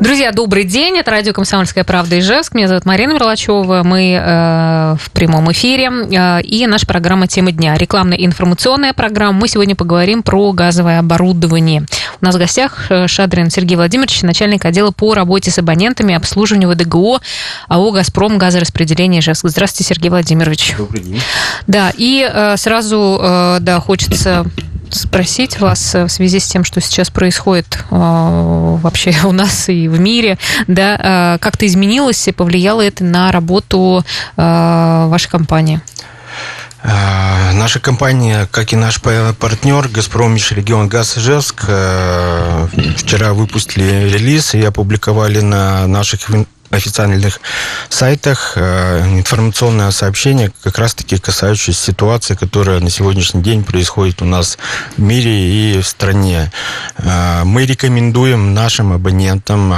Друзья, добрый день. Это радио «Комсомольская правда» Ижевск. Меня зовут Марина Мирлачева. Мы в прямом эфире. И наша программа «Тема дня». Рекламная и информационная программа. Мы сегодня поговорим про газовое оборудование. У нас в гостях Шадрин Сергей Владимирович, начальник отдела по работе с абонентами, обслуживанию ВДГО АО «Газпром-газораспределение Ижевск». Здравствуйте, Сергей Владимирович. Добрый день. Да, и сразу, да, хочется спросить вас в связи с тем, что сейчас происходит вообще у нас и в мире, да, как это изменилось и повлияло это на работу вашей компании? Наша компания, как и наш партнер «Газпром межрегионгаз Ижевск», вчера выпустили релиз и опубликовали на наших официальных сайтах информационное сообщение, как раз-таки касающееся ситуации, которая на сегодняшний день происходит у нас в мире и в стране. Мы рекомендуем нашим абонентам,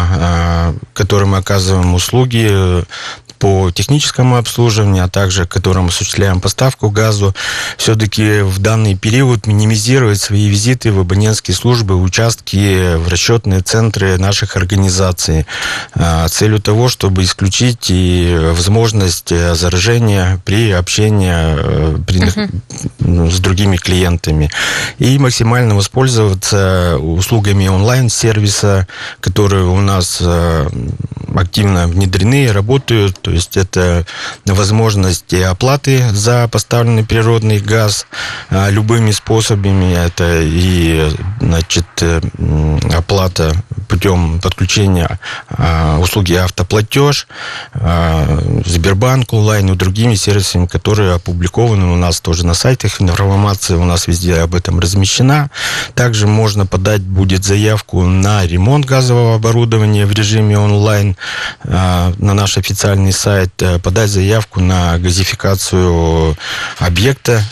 которым мы оказываем услуги по техническому обслуживанию, а также которым осуществляем поставку газу, все-таки в данный период минимизировать свои визиты в абонентские службы, участки, в расчетные центры наших организаций с целью того, чтобы исключить и возможность заражения при общении с другими клиентами и максимально воспользоваться услугами онлайн-сервиса, которые у нас активно внедрены и работают. То есть это возможность оплаты за поставленный природный газ любыми способами. Это и, значит, оплата путем подключения услуги автоплатеж, Сбербанк онлайн и другими сервисами, которые опубликованы у нас тоже на сайтах. Информация у нас везде об этом размещена. Также можно подать будет заявку на ремонт газового оборудования в режиме онлайн на наш официальный сайт, подать заявку на газификацию объекта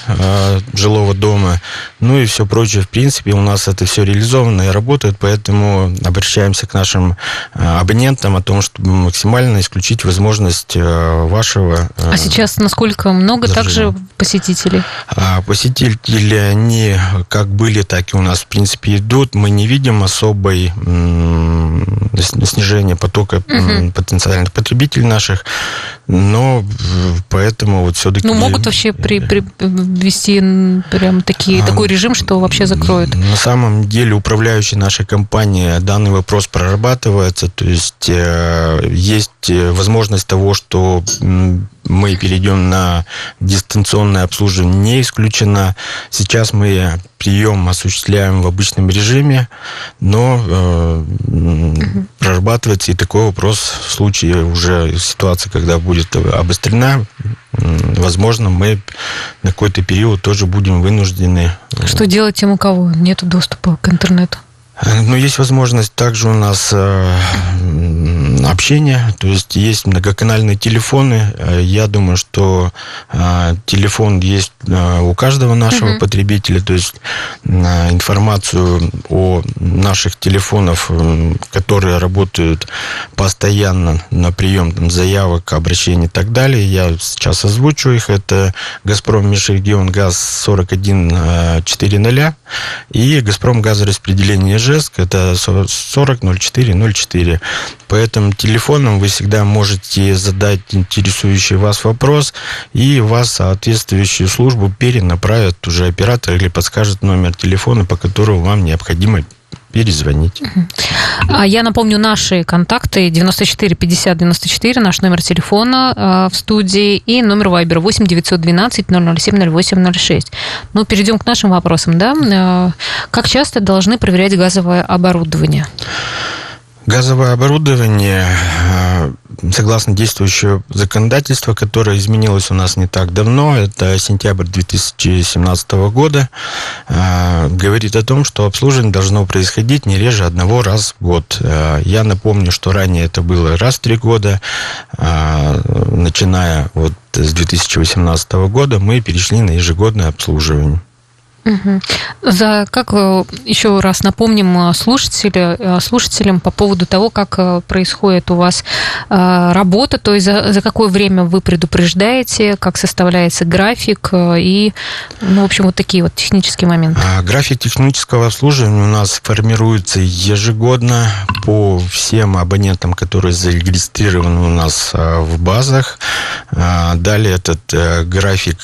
жилого дома, ну и все прочее. В принципе, у нас это все реализовано и работает, поэтому обращаемся к нашим абонентам о том, чтобы максимально исключить возможность вашего... А сейчас насколько много заражения? Также посетителей? Посетители, они как были, так и у нас, в принципе, идут. Мы не видим особой снижения потока потенциальных потребителей наших, но поэтому вот все-таки... Ну, могут вообще ввести прям такой режим, что вообще закроют? На самом деле, управляющая нашей компанией данный вопрос прорабатывается, то есть есть возможность того, что мы перейдем на дистанционное обслуживание, не исключено. Сейчас мы прием осуществляем в обычном режиме, но прорабатывается и такой вопрос в случае уже ситуации, когда будет обострена. Возможно, мы на какой-то период тоже будем вынуждены... Что делать тем, у кого нет доступа к интернету? Ну, есть возможность также у нас общения, то есть есть многоканальные телефоны. Я думаю, что телефон есть у каждого нашего потребителя, то есть информацию о наших телефонах, которые работают постоянно на прием заявок, обращений и так далее. Я сейчас озвучу их. Это «Газпром межрегионгаз 4140 и «Газпром газораспределение ЖЭСК». Это 40 04 04. По этим телефонам вы всегда можете задать интересующий вас вопрос, и вас соответствующую службу перенаправят уже оператор или подскажет номер телефона, по которому вам необходимо перезвонить. Я напомню наши контакты: 94 50 94, наш номер телефона в студии, и номер Viber 8 912 007 08 06. Ну, перейдем к нашим вопросам, да? Как часто должны проверять газовое оборудование? Газовое оборудование, согласно действующего законодательства, которое изменилось у нас не так давно, это сентябрь 2017 года, говорит о том, что обслуживание должно происходить не реже одного раз в год. Я напомню, что ранее это было раз в 3 года, начиная вот с 2018 года мы перешли на ежегодное обслуживание. За, как еще раз напомним слушателям по поводу того, как происходит у вас работа, то есть за какое время вы предупреждаете, как составляется график и, ну, в общем, вот такие вот технические моменты. График технического обслуживания у нас формируется ежегодно по всем абонентам, которые зарегистрированы у нас в базах. Далее этот график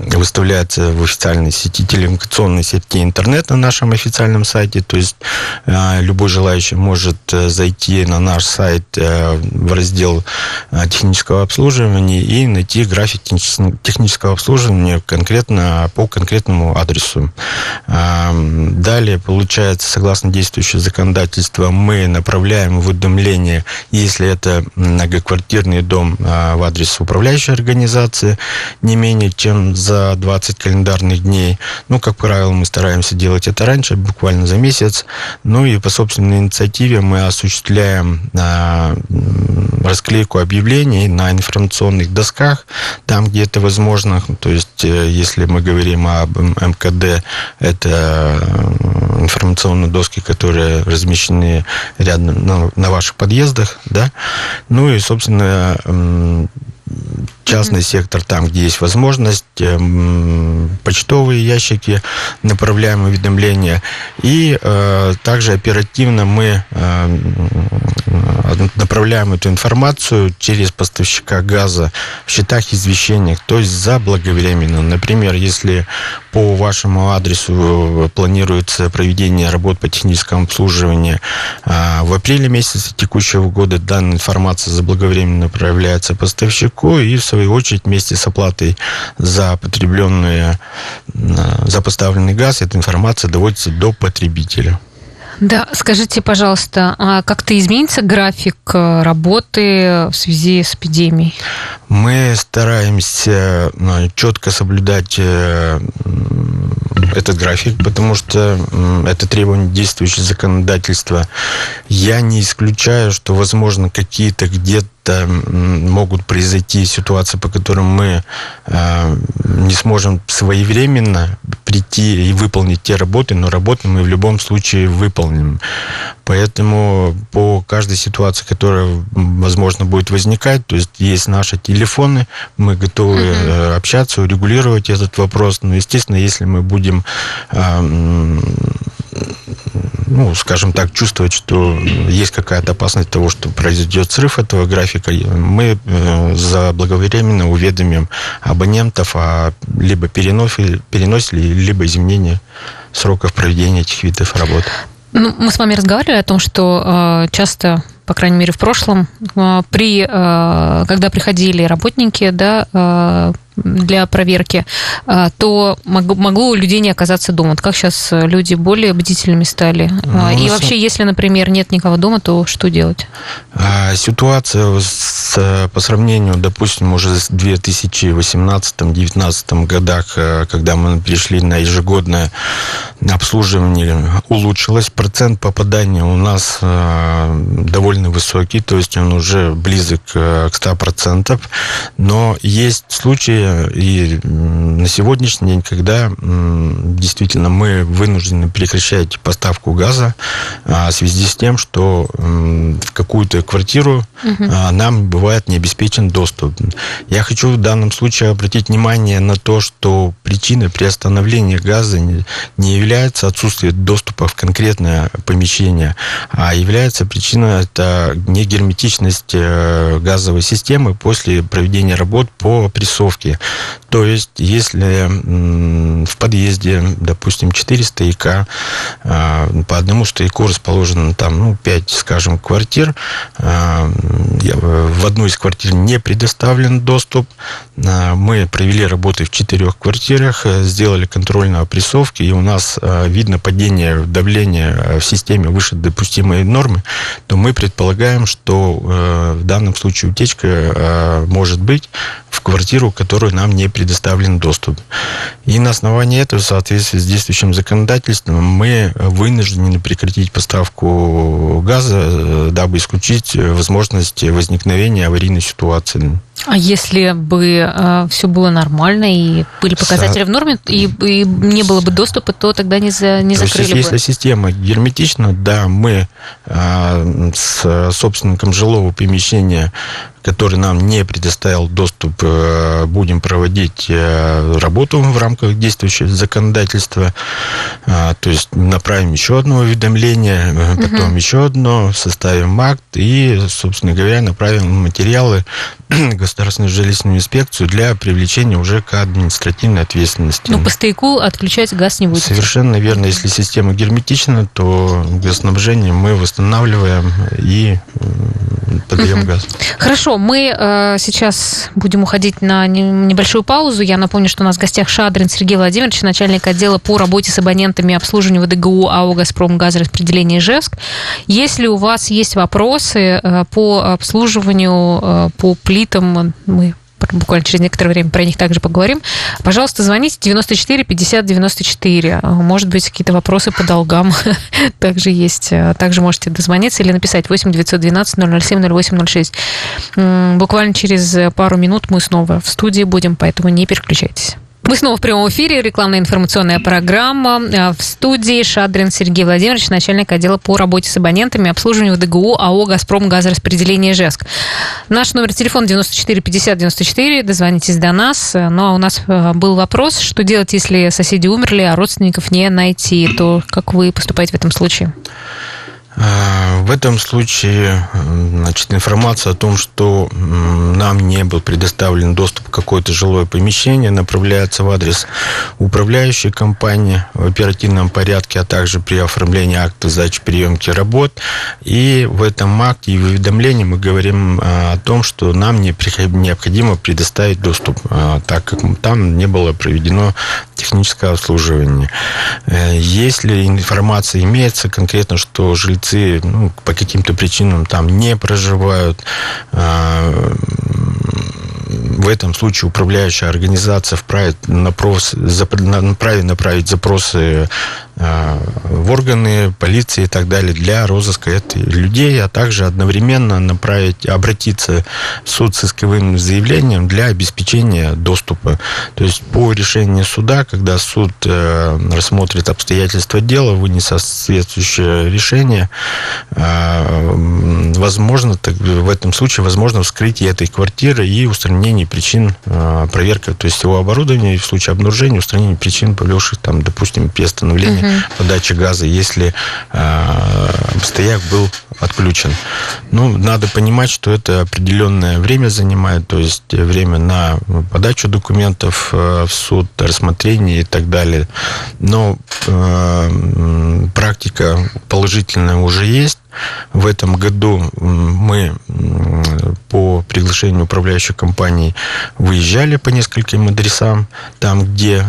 выставляется в официальной сети, телекоммуникационной сети интернет на нашем официальном сайте. То есть любой желающий может зайти на наш сайт в раздел технического обслуживания и найти график технического обслуживания конкретно по конкретному адресу. Далее, получается, согласно действующему законодательству, мы направляем уведомление, если это многоквартирный дом, в адрес управляющей организации не менее чем за 20 календарных дней. Ну, как правило, мы стараемся делать это раньше, буквально за месяц. Ну, и по собственной инициативе мы осуществляем расклейку объявлений на информационных досках, там, где это возможно. То есть, если мы говорим об МКД, это информационные доски, которые размещены рядом на ваших подъездах, да. Ну, и, собственно, частный сектор, там, где есть возможность, почтовые ящики, направляем уведомления. И также оперативно мы направляем эту информацию через поставщика газа в счетах извещениях, то есть заблаговременно. Например, если по вашему адресу планируется проведение работ по техническому обслуживанию в апреле месяце текущего года, данная информация заблаговременно направляется поставщику, и в свою очередь вместе с оплатой за поставленный газ эта информация доводится до потребителя. Да, скажите, пожалуйста, а как-то изменится график работы в связи с эпидемией? Мы стараемся четко соблюдать этот график, потому что это требование действующего законодательства. Я не исключаю, что, возможно, какие-то где-то могут произойти ситуации, по которым мы не сможем своевременно прийти и выполнить те работы, но работы мы в любом случае выполним. Поэтому по каждой ситуации, которая, возможно, будет возникать, то есть наши телефоны, мы готовы общаться, урегулировать этот вопрос. Но, естественно, если мы будем, ну, скажем так, чувствовать, что есть какая-то опасность того, что произойдет срыв этого графика, мы заблаговременно уведомим абонентов о либо переносе, либо изменении сроков проведения этих видов работ. Ну, мы с вами разговаривали о том, что часто, по крайней мере, в прошлом, когда приходили работники, да, для проверки, то могло у людей не оказаться дома. Как сейчас люди более бдительными стали? Ну, и вообще, если, например, нет никого дома, то что делать? Ситуация по сравнению, допустим, уже с 2018-2019 годах, когда мы перешли на ежегодное обслуживание, улучшилась. Процент попадания у нас довольно высокий, то есть он уже близок к 100%. Но есть случаи, и на сегодняшний день, когда действительно мы вынуждены прекращать поставку газа в связи с тем, что в какую-то квартиру нам бывает не обеспечен доступ. Я хочу в данном случае обратить внимание на то, что причиной приостановления газа не является отсутствие доступа в конкретное помещение, а является причина — это негерметичность газовой системы после проведения работ по прессовке. То есть, если в подъезде, допустим, 4 стояка, по одному стояку расположено там, ну, 5, скажем, квартир, в одну из квартир не предоставлен доступ, мы провели работы в 4 квартирах, сделали контрольную опрессовку, и у нас видно падение давления в системе выше допустимой нормы, то мы предполагаем, что в данном случае утечка может быть в квартиру, которая которой нам не предоставлен доступ. И на основании этого, в соответствии с действующим законодательством, мы вынуждены прекратить поставку газа, дабы исключить возможность возникновения аварийной ситуации. А если бы все было нормально и были показатели в норме, и не было бы доступа, то тогда не закрыли бы? Если система герметична, да, мы с собственником жилого помещения, который нам не предоставил доступ, будем проводить работу в рамках действующего законодательства. То есть направим еще одно уведомление, потом еще одно, составим акт и, собственно говоря, направим материалы в Государственную жилищную инспекцию для привлечения уже к административной ответственности. Но по стояку отключать газ не будет. Совершенно верно. Если система герметична, то газоснабжение мы восстанавливаем и подаем газ. Хорошо. Мы сейчас будем уходить на небольшую паузу. Я напомню, что у нас в гостях Шадрин Сергей Владимирович, начальник отдела по работе с абонентами обслуживания ВДГУ АО «Газпром-газораспределение ЖЭСК». Если у вас есть вопросы по обслуживанию, по плитам, мы буквально через некоторое время про них также поговорим, пожалуйста, звоните 94 50 94. Может быть, какие-то вопросы по долгам также есть. Также можете дозвониться или написать 8 912 007 0806. Буквально через пару минут мы снова в студии будем, поэтому не переключайтесь. Мы снова в прямом эфире. Рекламная информационная программа. В студии Шадрин Сергей Владимирович, начальник отдела по работе с абонентами обслуживания ВДГУ АО «Газпром-газораспределение ЖЭСК». Наш номер телефона 94 50 94. Дозвонитесь до нас. Ну, а у нас был вопрос, что делать, если соседи умерли, а родственников не найти. То как вы поступаете в этом случае? В этом случае, значит, информация о том, что нам не был предоставлен доступ к какое-то жилое помещение, направляется в адрес управляющей компании в оперативном порядке, а также при оформлении акта сдачи приемки работ. И в этом акте и в уведомлении мы говорим о том, что нам необходимо предоставить доступ, так как там не было проведено техническое обслуживание. Если информация имеется конкретно, что жильцы по каким-то причинам там не проживают, в этом случае управляющая организация вправе направить запросы в органы полиции и так далее для розыска этих людей, а также одновременно обратиться в суд с исковым заявлением для обеспечения доступа. То есть по решению суда, когда суд рассмотрит обстоятельства дела, вынесет соответствующее решение, в этом случае возможно вскрытие этой квартиры и устранение причин, проверка, то есть его оборудования в случае обнаружения, устранение причин, повлекших там, допустим, приостановление подачи газа, если стояк был отключен. Ну, надо понимать, что это определенное время занимает, то есть время на подачу документов в суд, рассмотрение и так далее. Но практика положительная уже есть. В этом году мы по приглашению управляющих компаний выезжали по нескольким адресам, там, где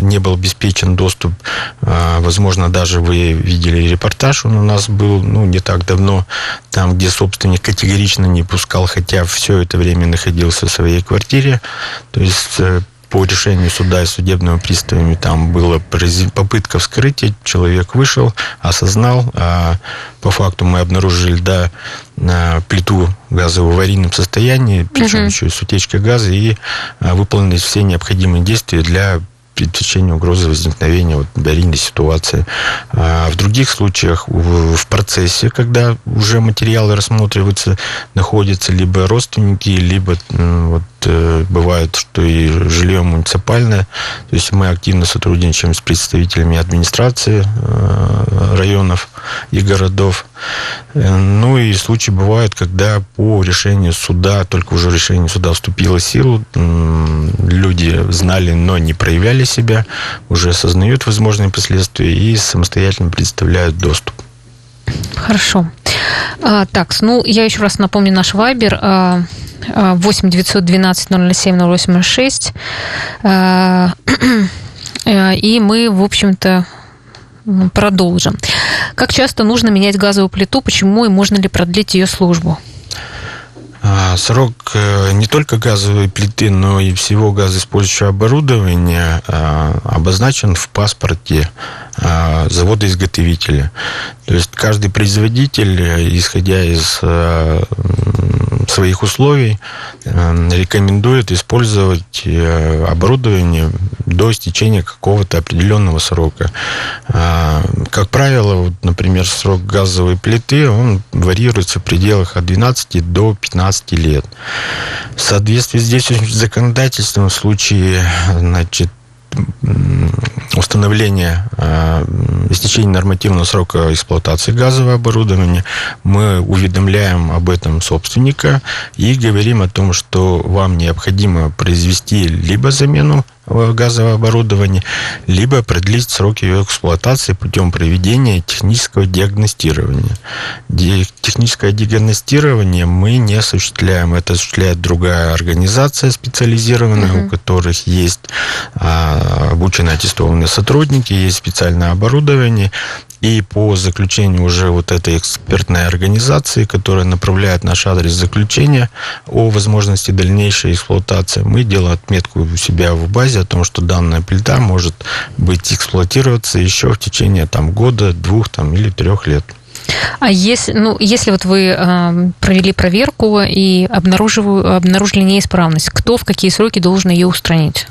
не был обеспечен доступ. Возможно, даже вы видели репортаж, он у нас был не так давно, там, где собственник категорично не пускал, хотя все это время находился в своей квартире. То есть по решению суда и судебного приставами там была попытка вскрытия, человек вышел, осознал, по факту мы обнаружили плиту газа в аварийном состоянии, причем еще и с утечкой газа, и выполнились все необходимые действия для предотвращения угрозы возникновения аварийной ситуации. В других случаях в процессе, когда уже материалы рассматриваются, находятся либо родственники, либо бывает, что и жилье муниципальное. То есть мы активно сотрудничаем с представителями администрации районов и городов. Ну и случаи бывают, когда по решению суда, только уже решение суда вступило в силу, люди знали, но не проявляли себя, уже осознают возможные последствия и самостоятельно предоставляют доступ. Хорошо. Так, я еще раз напомню наш вайбер. 8 912 007 0806. И мы, в общем-то, продолжим. Как часто нужно менять газовую плиту? Почему и можно ли продлить ее службу? Срок не только газовой плиты, но и всего газоиспользующего оборудования обозначен в паспорте завода-изготовителя. То есть каждый производитель, исходя из своих условий, рекомендует использовать оборудование до истечения какого-то определенного срока. Как правило, вот, например, срок газовой плиты, он варьируется в пределах от 12 до 15 лет. В соответствии с действующим законодательством, в случае, значит, установление истечения нормативного срока эксплуатации газового оборудования, мы уведомляем об этом собственника и говорим о том, что вам необходимо произвести либо замену газового оборудования, либо продлить срок ее эксплуатации путем проведения технического диагностирования. Техническое диагностирование мы не осуществляем. Это осуществляет другая организация специализированная, у которых есть обученные аттестованные сотрудники, есть специальное оборудование. И по заключению уже вот этой экспертной организации, которая направляет наш адрес заключения о возможности дальнейшей эксплуатации, мы делаем отметку у себя в базе о том, что данная плита может быть эксплуатироваться еще в течение там, года, двух там, или трех лет. А если, если вот вы провели проверку и обнаружили неисправность, кто в какие сроки должен ее устранить?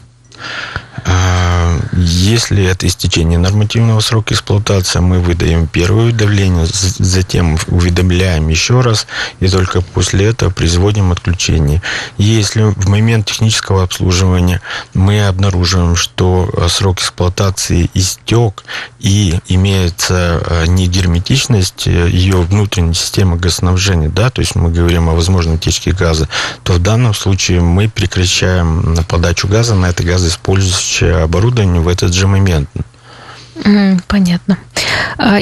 Если это истечение нормативного срока эксплуатации, мы выдаем первое уведомление, затем уведомляем еще раз, и только после этого производим отключение. Если в момент технического обслуживания мы обнаруживаем, что срок эксплуатации истек и имеется негерметичность ее внутренней системы газоснабжения, да, то есть мы говорим о возможной утечке газа, то в данном случае мы прекращаем подачу газа на это газоиспользующее оборудование в этот же момент. Понятно.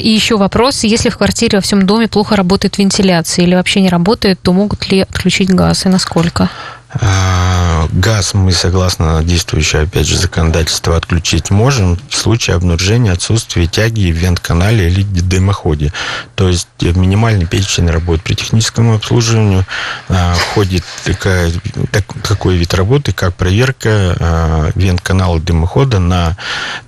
И еще вопрос. Если в квартире во всем доме плохо работает вентиляция или вообще не работает, то могут ли отключить газ и насколько? Газ мы, согласно действующему, опять же, законодательству, отключить можем в случае обнаружения отсутствия тяги в вент-канале или дымоходе. То есть минимальный перечень работ при техническом обслуживании входит такой вид работы, как проверка вент-канала дымохода на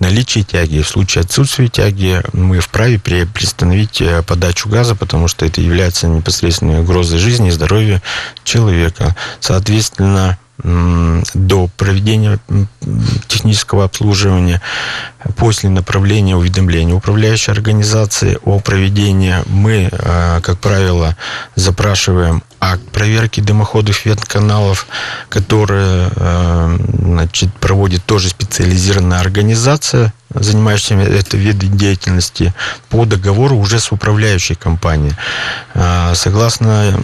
наличие тяги. В случае отсутствия тяги мы вправе приостановить подачу газа, потому что это является непосредственной угрозой жизни и здоровью человека. Соответственно, до проведения технического обслуживания, после направления уведомления управляющей организации о проведении, мы, как правило, запрашиваем акт проверки дымоходов и вент-каналов, которые, значит, проводит тоже специализированная организация, занимающимся этим видом деятельности, по договору уже с управляющей компанией. Согласно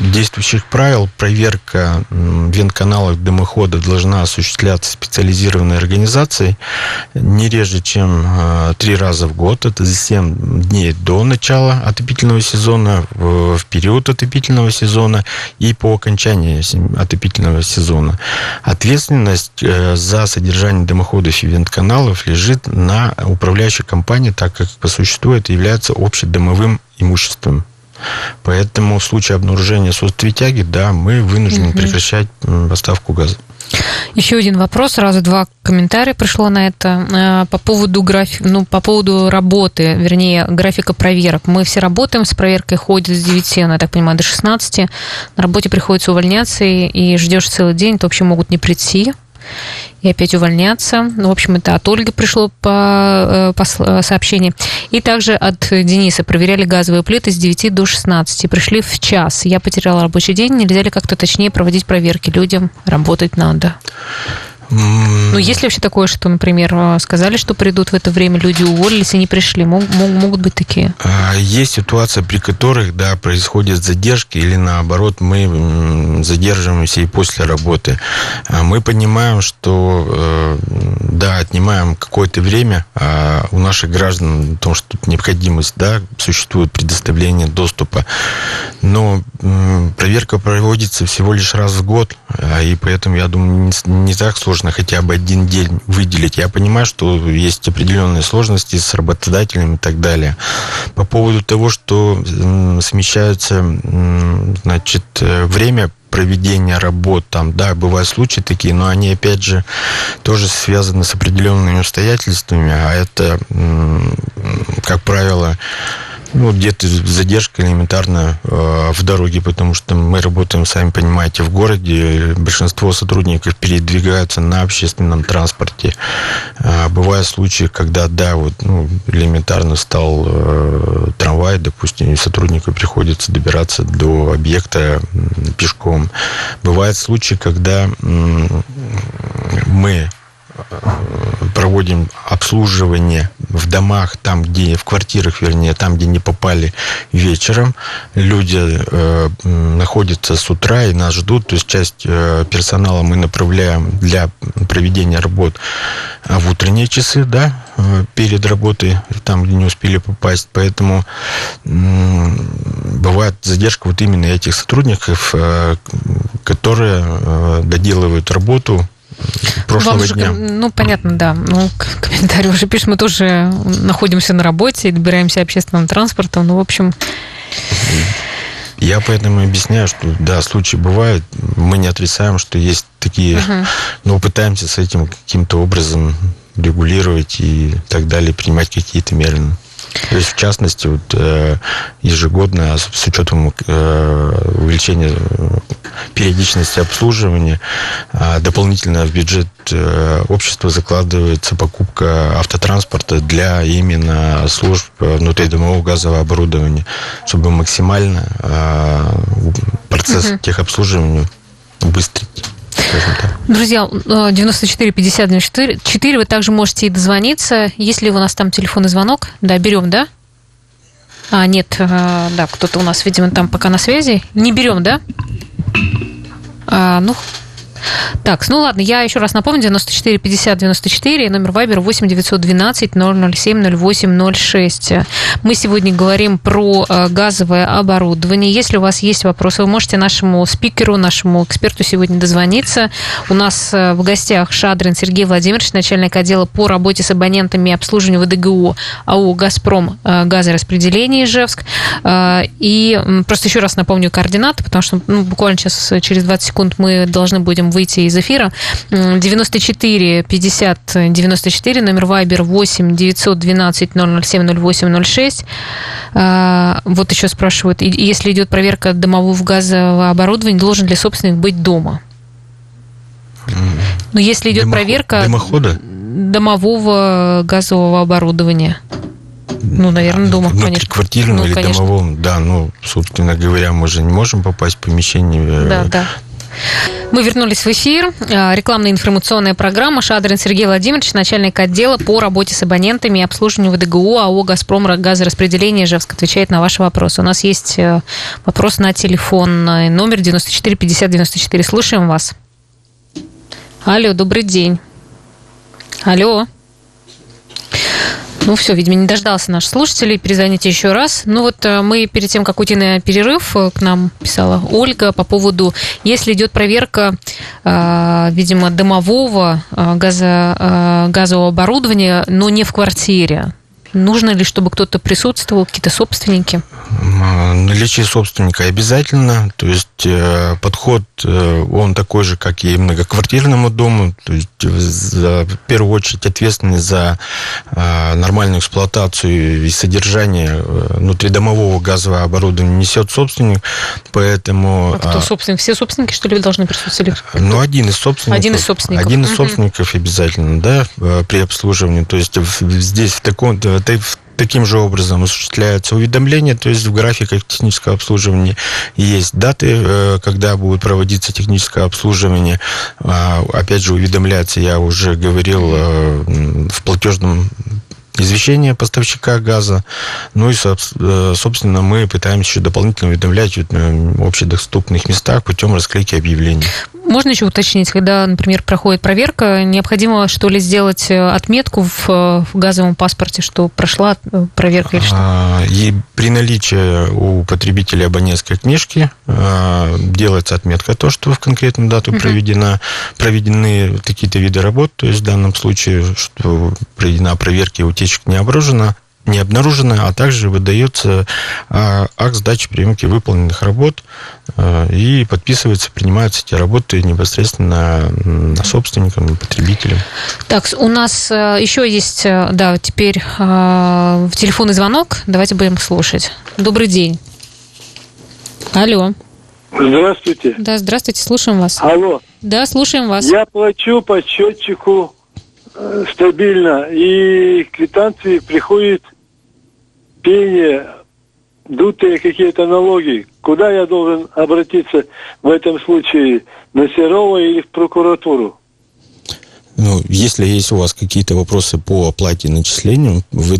действующих правил, проверка вент-каналов дымоходов должна осуществляться специализированной организацией не реже, чем 3 раза в год. Это за 7 дней до начала отопительного сезона, в период отопительного сезона и по окончании отопительного сезона. Ответственность за содержание дымоходов и вент-каналов лежит на управляющей компании, так как по существу это является общедомовым имуществом. Поэтому в случае обнаружения отсутствия тяги, да, мы вынуждены прекращать поставку газа. Еще один вопрос, сразу 2 комментария пришло на это. По поводу графика проверок. Мы все работаем, с проверкой ходят с 9, я так понимаю, до 16. На работе приходится увольняться и ждешь целый день, то вообще могут не прийти и опять увольняться. В общем, это от Ольги пришло по сообщению. И также от Дениса. Проверяли газовые плиты с 9 до 16. Пришли в час. Я потеряла рабочий день. Нельзя ли как-то точнее проводить проверки? Людям работать надо. Есть ли вообще такое, что, например, сказали, что придут в это время, люди уволились и не пришли? Могут быть такие? Есть ситуации, при которых, да, происходят задержки или, наоборот, мы задерживаемся и после работы. Мы понимаем, что, да, отнимаем какое-то время у наших граждан, потому что тут необходимость, да, существует предоставление доступа. Но проверка проводится всего лишь раз в год, и поэтому, я думаю, не так сложно хотя бы один день выделить. Я понимаю, что есть определенные сложности с работодателем и так далее. По поводу того, что смещается, значит, время проведения работ, там, да, бывают случаи такие, но они, опять же, тоже связаны с определенными обстоятельствами, а это, как правило, ну, где-то задержка элементарно в дороге, потому что мы работаем, сами понимаете, в городе. Большинство сотрудников передвигаются на общественном транспорте. Бывают случаи, когда, да, вот, ну, элементарно встал трамвай, допустим, и сотруднику приходится добираться до объекта пешком. Бывают случаи, когда мы проводим обслуживание в домах, там, где, в квартирах, вернее, там, где не попали вечером. Люди находятся с утра и нас ждут. То есть часть персонала мы направляем для проведения работ в утренние часы, да, перед работой, там, где не успели попасть. Поэтому бывает задержка вот именно этих сотрудников, которые доделывают работу прошлого же, дня. Ну, понятно, да. Ну, комментарий уже пишет. Мы тоже находимся на работе и добираемся общественным транспортом. Ну, в общем... Я поэтому объясняю, что, да, случаи бывают. Мы не отрицаем, что есть такие... Но пытаемся с этим каким-то образом регулировать и так далее, принимать какие-то меры. То есть, в частности, вот, ежегодно, с учетом увеличения периодичности обслуживания, дополнительно в бюджет общества закладывается покупка автотранспорта для именно служб внутридомового газового оборудования, чтобы максимально процесс техобслуживания убыстрить. Друзья, 94-50-94, вы также можете и дозвониться. Есть ли у нас там телефонный звонок? Да, берем, да? А, нет, да, кто-то у нас, видимо, там пока на связи. Не берем, да? А, ну, так, ну ладно, я еще раз напомню, 94-50-94, номер Вайбера 8-912-007-08-06. Мы сегодня говорим про газовое оборудование. Если у вас есть вопросы, вы можете нашему спикеру, нашему эксперту сегодня дозвониться. У нас в гостях Шадрин Сергей Владимирович, начальник отдела по работе с абонентами и обслуживанию ВДГУ АО «Газпром-газораспределение Ижевск». И просто еще раз напомню координаты, потому что, ну, буквально сейчас, через 20 секунд мы должны будем выйти из эфира. 94-50-94, номер Вайбер 8-912-007-08-06. Вот еще спрашивают, если идет проверка домового газового оборудования, должен ли собственник быть дома? Но если идет проверка дымохода? Домового газового оборудования. Ну, наверное, дома, конечно. Квартирного, ну, или конечно, домового, да, ну, собственно говоря, мы же не можем попасть в помещение. Да, да. Мы вернулись в эфир. Рекламная информационная программа. Шадрин Сергей Владимирович, начальник отдела по работе с абонентами и обслуживанию ВДГУ АО «Газпром-газораспределение Ижевск» отвечает на ваши вопросы. У нас есть вопрос на телефонный номер 94 50 94. Слушаем вас. Алло, добрый день. Алло. Ну все, видимо, не дождался наших слушателей. Перезвоните еще раз. Ну вот мы перед тем, как уйти на перерыв, к нам писала Ольга по поводу, если идет проверка, видимо, дымового газового оборудования, но не в квартире. Нужно ли, чтобы кто-то присутствовал, какие-то собственники? Наличие собственника обязательно. То есть подход, он такой же, как и многоквартирному дому. То есть, в первую очередь, ответственность за нормальную эксплуатацию и содержание внутридомового газового оборудования несет собственник. Поэтому... А кто собственник? Все собственники, что ли, должны присутствовать? Ну, один из собственников. Один из собственников. Один из собственников обязательно, да, при обслуживании. То есть, здесь в таком... Таким же образом осуществляются уведомления, то есть в графиках технического обслуживания есть даты, когда будет проводиться техническое обслуживание. Опять же, уведомляется, я уже говорил, в платежном извещении поставщика газа. Ну и, собственно, мы пытаемся еще дополнительно уведомлять в общедоступных местах путем расклейки объявлений. Можно еще уточнить, когда, например, проходит проверка, необходимо что ли сделать отметку в газовом паспорте, что прошла проверка или что? И при наличии у потребителя абонентской книжки делается отметка то, что в конкретную дату проведены какие-то виды работ, то есть в данном случае, что проведена проверка и утечек не обнаружено, а также выдается акт сдачи приемки выполненных работ и подписывается, принимаются эти работы непосредственно собственникам, потребителям. Так, у нас еще есть, да, теперь телефонный звонок. Давайте будем слушать. Добрый день. Алло. Здравствуйте. Да, здравствуйте, слушаем вас. Алло. Да, слушаем вас. Я плачу по счетчику стабильно, и квитанции приходит пение, дутые какие-то налоги. Куда я должен обратиться в этом случае? На Серова или в прокуратуру? Ну, если есть у вас какие-то вопросы по оплате и начислению, вы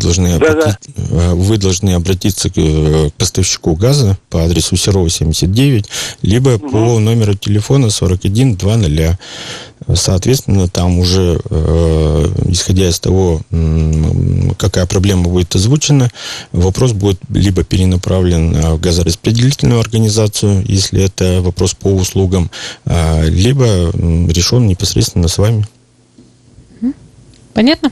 должны обратиться к поставщику газа по адресу Серова 79, либо по номеру телефона 41 200. Соответственно, там уже, исходя из того, какая проблема будет озвучена, вопрос будет либо перенаправлен в газораспределительную организацию, если это вопрос по услугам, либо решен непосредственно с вами. Понятно?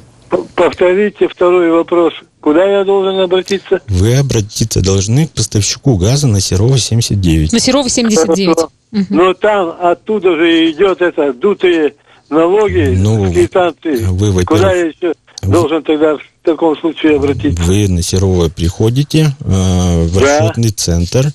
Повторите второй вопрос. Куда я должен обратиться? Вы обратиться должны к поставщику газа на Серова 79. На Серова 79. Угу. Но там оттуда же идет это дутые налоги, квитанции. Куда я еще должен тогда в таком случае обратиться? Вы на Серова приходите в расчетный центр.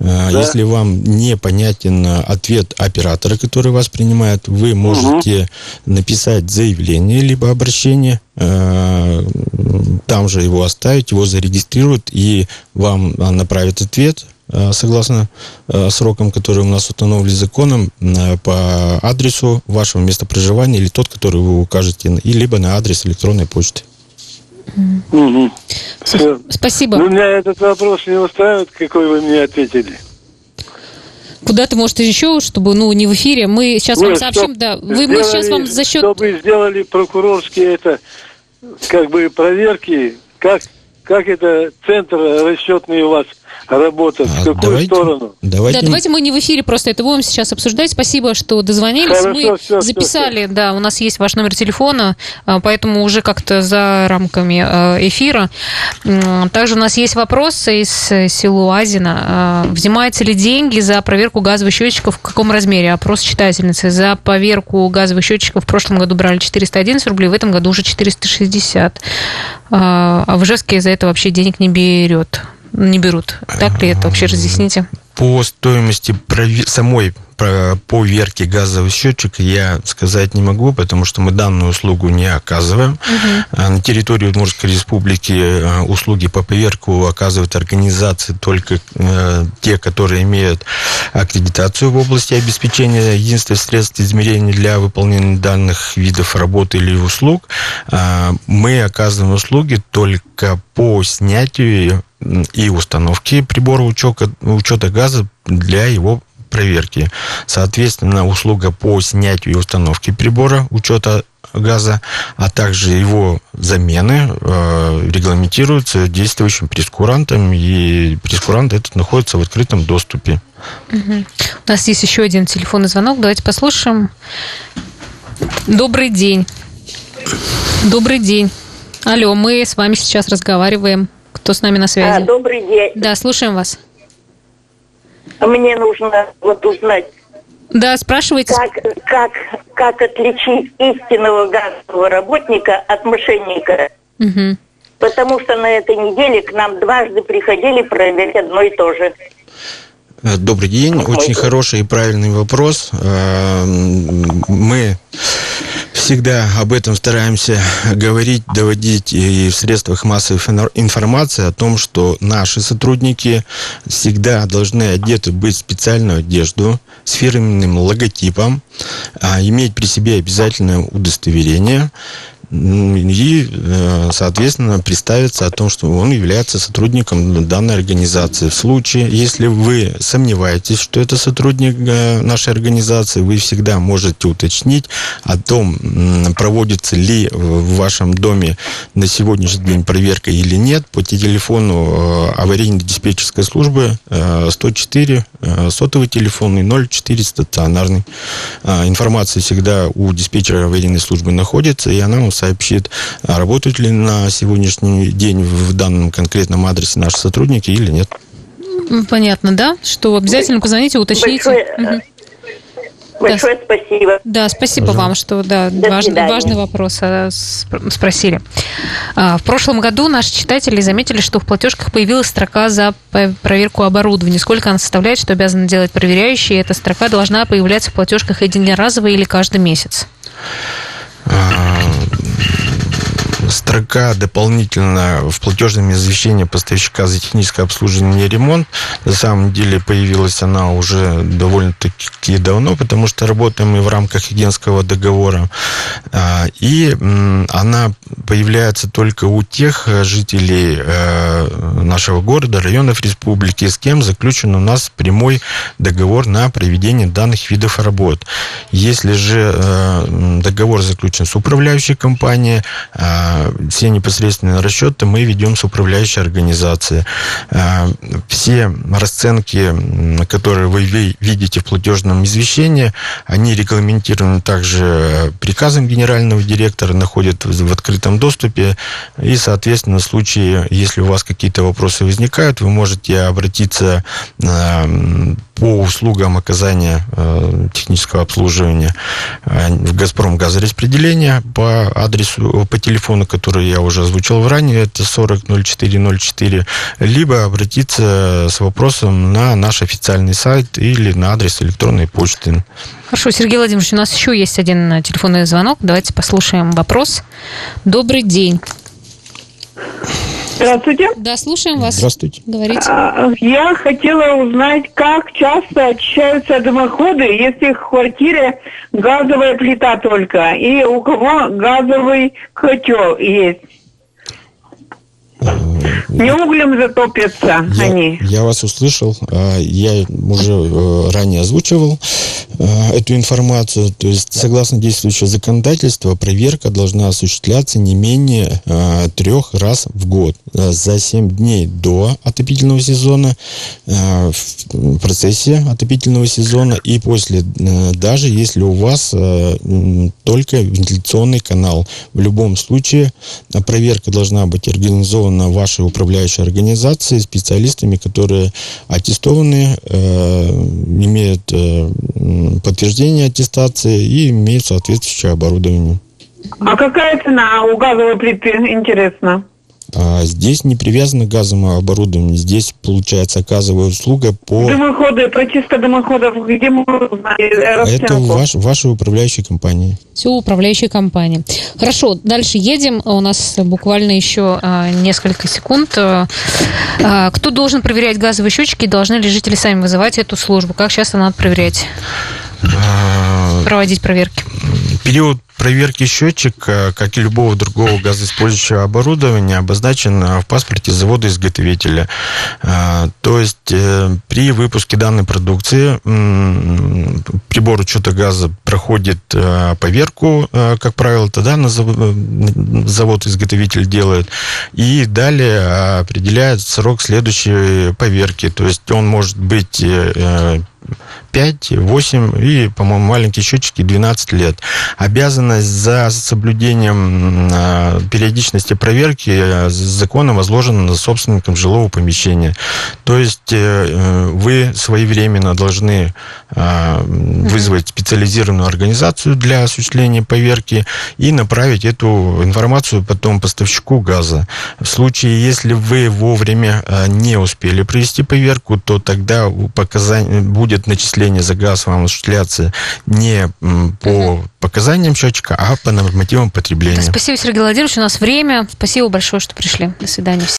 Если вам непонятен ответ оператора, который вас принимает, вы можете написать заявление либо обращение, там же его оставить, его зарегистрируют, и вам направят ответ согласно срокам, которые у нас установлены законом, по адресу вашего места проживания или тот, который вы укажете, и либо на адрес электронной почты. Спасибо. Ну, меня этот вопрос не устраивает, какой вы мне ответили. Куда-то, может, еще, чтобы, не в эфире. Мы сейчас вам сообщим, мы сейчас вам за счет... Чтобы сделали прокурорские проверки, как это центр расчетный у вас работает, в какую сторону? Давайте мы не в эфире просто это будем сейчас обсуждать. Спасибо, что дозвонились. Хорошо, мы записали, да, у нас есть ваш номер телефона, поэтому уже как-то за рамками эфира. Также у нас есть вопрос из села Азина. Взимаются ли деньги за проверку газовых счетчиков? В каком размере? Опрос читательницы. За проверку газовых счетчиков в прошлом году брали 411 рублей, в этом году уже 460. А в Ижевске за это вообще денег не берут. Так ли это? Вообще разъясните. По стоимости самой проверки газового счетчика я сказать не могу, потому что мы данную услугу не оказываем. На территории Удмуртской Республики услуги по проверку оказывают организации только те, которые имеют аккредитацию в области обеспечения единства средств измерения для выполнения данных видов работы или услуг. Мы оказываем услуги только по снятию и установке прибора учета газа для его проверки. Соответственно, услуга по снятию и установке прибора учета газа, а также его замены регламентируются действующим прескурантом, и прескурант этот находится в открытом доступе. У нас есть еще один телефонный звонок. Давайте послушаем. Добрый день. Добрый день. Алло, мы с вами сейчас разговариваем. Кто с нами на связи? Добрый день. Да, слушаем вас. Мне нужно узнать. Да, спрашивайте. Как отличить истинного газового работника от мошенника? Потому что на этой неделе к нам дважды приходили проверять одно и то же. Добрый день. Очень хороший и правильный вопрос. Мы всегда об этом стараемся говорить, доводить, и в средствах массовой информации о том, что наши сотрудники всегда должны одеты быть в специальную одежду с фирменным логотипом, иметь при себе обязательное удостоверение и, соответственно, представиться о том, что он является сотрудником данной организации. В случае, если вы сомневаетесь, что это сотрудник нашей организации, вы всегда можете уточнить о том, проводится ли в вашем доме на сегодняшний день проверка или нет, по телефону аварийно-диспетчерской службы 104, сотовый телефон, и 04 стационарный. Информация всегда у диспетчера аварийной службы находится, и она сообщит, работают ли на сегодняшний день в данном конкретном адресе наши сотрудники или нет. Понятно, да? Что обязательно позвоните, уточните. Большое спасибо. Да, спасибо вам, что важный вопрос спросили. В прошлом году наши читатели заметили, что в платежках появилась строка за проверку оборудования. Сколько она составляет, что обязаны делать проверяющие? Эта строка должна появляться в платежках единоразово или каждый месяц? Строка дополнительно в платежном извещении поставщика за техническое обслуживание и ремонт. На самом деле появилась она уже довольно-таки давно, потому что работаем мы в рамках агентского договора. И она появляется только у тех жителей нашего города, районов республики, с кем заключен у нас прямой договор на проведение данных видов работ. Если же договор заключен с управляющей компанией, все непосредственные расчеты мы ведем с управляющей организацией. Все расценки, которые вы видите в платежном извещении, они регламентированы также приказом генерального директора, находятся в открытом доступе. И, соответственно, в случае, если у вас какие-то вопросы возникают, вы можете обратиться по услугам оказания технического обслуживания в «Газпром-газораспределение» по адресу, по телефону, который я уже озвучил ранее, это 400404, либо обратиться с вопросом на наш официальный сайт или на адрес электронной почты. Хорошо, Сергей Владимирович, у нас еще есть один телефонный звонок. Давайте послушаем вопрос. Добрый день. Здравствуйте. Да, слушаем вас. Здравствуйте. Говорите. Я хотела узнать, как часто очищаются дымоходы, если в квартире газовая плита только, и у кого газовый котел есть. Не углем затопятся они. Я вас услышал. Я уже ранее озвучивал эту информацию. То есть, согласно действующего законодательства, проверка должна осуществляться не менее 3 раз в год. За 7 дней до отопительного сезона, в процессе отопительного сезона и после, даже если у вас только вентиляционный канал. В любом случае, проверка должна быть организована на вашей управляющей организации специалистами, которые аттестованы, имеют подтверждение аттестации и имеют соответствующее оборудование. А какая цена у газовой плиты, интересно? Здесь не привязано к газовому оборудованию. Здесь, получается, газовая услуга по... Дымоходы, прочистка дымоходов, где мы узнаем? Это ваша управляющая компания. Все управляющая компания. Хорошо, дальше едем. У нас буквально еще несколько секунд. Кто должен проверять газовые счетчики? Должны ли жители сами вызывать эту службу? Как часто надо проверять? Проводить проверки? Период проверки счетчика, как и любого другого газоиспользующего оборудования, обозначен в паспорте завода-изготовителя. То есть при выпуске данной продукции прибор учета газа проходит поверку, как правило, тогда завод-изготовитель делает, и далее определяет срок следующей поверки. То есть он может быть 5, 8 и, по-моему, маленькие счетчики 12 лет. Обязанность за соблюдением периодичности проверки законом возложена собственникам жилого помещения. То есть вы своевременно должны вызвать специализированную организацию для осуществления поверки и направить эту информацию потом поставщику газа. В случае, если вы вовремя не успели провести поверку, то тогда будет начисление за газ вам осуществляться не по показаниям счетчика, а по нормативам потребления. Спасибо, Сергей Владимирович. У нас время. Спасибо большое, что пришли. До свидания.